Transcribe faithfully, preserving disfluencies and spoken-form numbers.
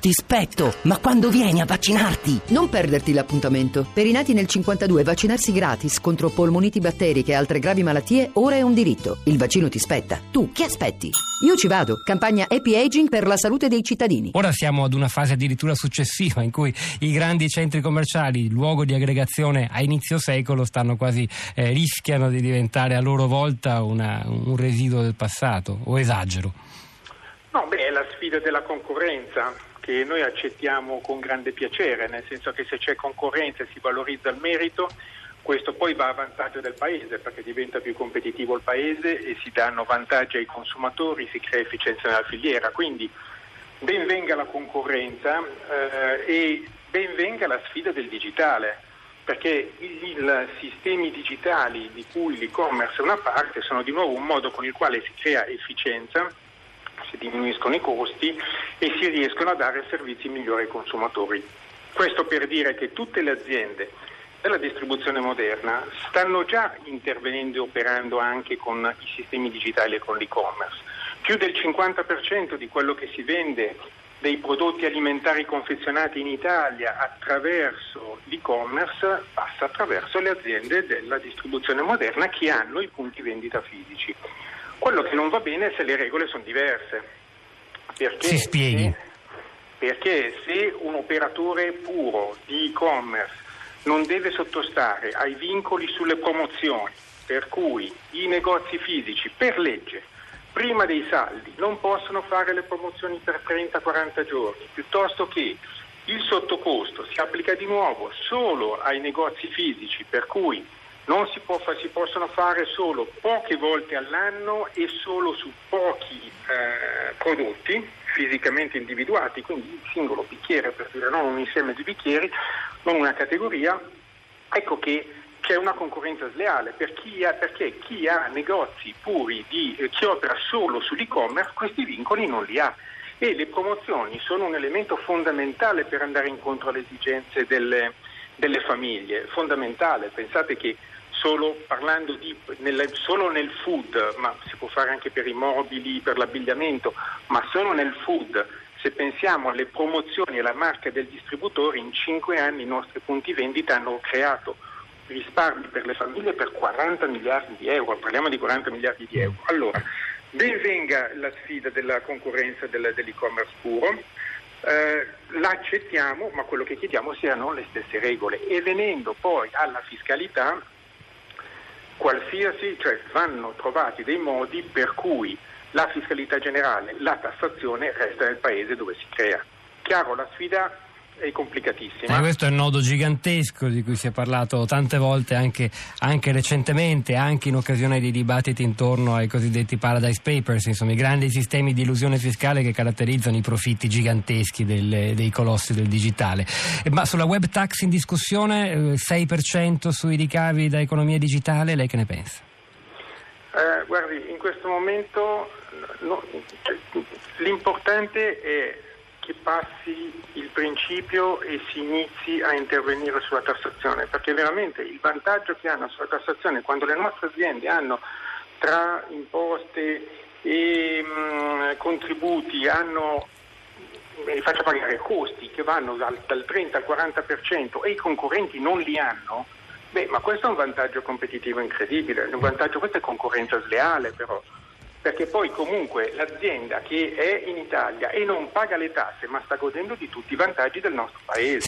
Ti spetto, ma quando vieni a vaccinarti? Non perderti l'appuntamento. Per i nati nel cinquantadue vaccinarsi gratis contro polmoniti batteriche e altre gravi malattie ora è un diritto. Il vaccino ti spetta. Tu che aspetti? Io ci vado. Campagna Happy Aging per la salute dei cittadini. Ora siamo ad una fase addirittura successiva in cui i grandi centri commerciali, luogo di aggregazione a inizio secolo, stanno quasi eh, rischiano di diventare a loro volta una, un residuo del passato. O esagero? No, beh, è la sfida della concorrenza che noi accettiamo con grande piacere, nel senso che se c'è concorrenza e si valorizza il merito, questo poi va a vantaggio del paese, perché diventa più competitivo il paese e si danno vantaggi ai consumatori, si crea efficienza nella filiera. Quindi ben venga la concorrenza eh, e ben venga la sfida del digitale, perché i sistemi digitali di cui l'e-commerce è una parte sono di nuovo un modo con il quale si crea efficienza, si diminuiscono i costi e si riescono a dare servizi migliori ai consumatori. Questo per dire che tutte le aziende della distribuzione moderna stanno già intervenendo e operando anche con i sistemi digitali e con l'e-commerce. Più del cinquanta per cento di quello che si vende dei prodotti alimentari confezionati in Italia attraverso l'e-commerce passa attraverso le aziende della distribuzione moderna che hanno i punti vendita fisici. Quello che non va bene è se le regole sono diverse, perché, si spieghi. Perché se un operatore puro di e-commerce non deve sottostare ai vincoli sulle promozioni, per cui i negozi fisici per legge prima dei saldi non possono fare le promozioni per trenta quaranta giorni, piuttosto che il sottocosto si applica di nuovo solo ai negozi fisici, per cui non si può fa- si possono fare solo poche volte all'anno e solo su pochi eh, prodotti fisicamente individuati, quindi un singolo bicchiere, per dire, non un insieme di bicchieri, non una categoria. Ecco che c'è una concorrenza sleale per chi ha, perché chi ha negozi puri di eh, chi opera solo sull'e-commerce questi vincoli non li ha, e le promozioni sono un elemento fondamentale per andare incontro alle esigenze delle, delle famiglie, fondamentale. Pensate che Solo parlando di nel, solo nel food, ma si può fare anche per i mobili, per l'abbigliamento, ma solo nel food, se pensiamo alle promozioni e alla marca del distributore, in cinque anni i nostri punti vendita hanno creato risparmi per le famiglie per quaranta miliardi di euro, parliamo di quaranta miliardi di euro. Allora, ben venga la sfida della concorrenza della, dell'e-commerce puro. Eh, l'accettiamo, ma quello che chiediamo siano le stesse regole. E venendo poi alla fiscalità, qualsiasi, cioè vanno trovati dei modi per cui la fiscalità generale, la tassazione resta nel paese dove si crea. Chiaro, la sfida è complicatissima. Eh, questo è un nodo gigantesco di cui si è parlato tante volte anche, anche recentemente, anche in occasione dei dibattiti intorno ai cosiddetti Paradise Papers, insomma i grandi sistemi di elusione fiscale che caratterizzano i profitti giganteschi delle, dei colossi del digitale. Eh, ma sulla web tax in discussione, eh, sei per cento sui ricavi da economia digitale, lei che ne pensa? Eh, guardi, in questo momento no, l'importante è che passi il principio e si inizi a intervenire sulla tassazione, perché veramente il vantaggio che hanno sulla tassazione, quando le nostre aziende hanno tra imposte e mh, contributi, hanno li faccio pagare costi che vanno dal, dal trenta al quaranta per cento e i concorrenti non li hanno, beh, ma questo è un vantaggio competitivo incredibile, un vantaggio, questa è concorrenza sleale però. Perché poi comunque l'azienda che è in Italia e non paga le tasse, ma sta godendo di tutti i vantaggi del nostro paese.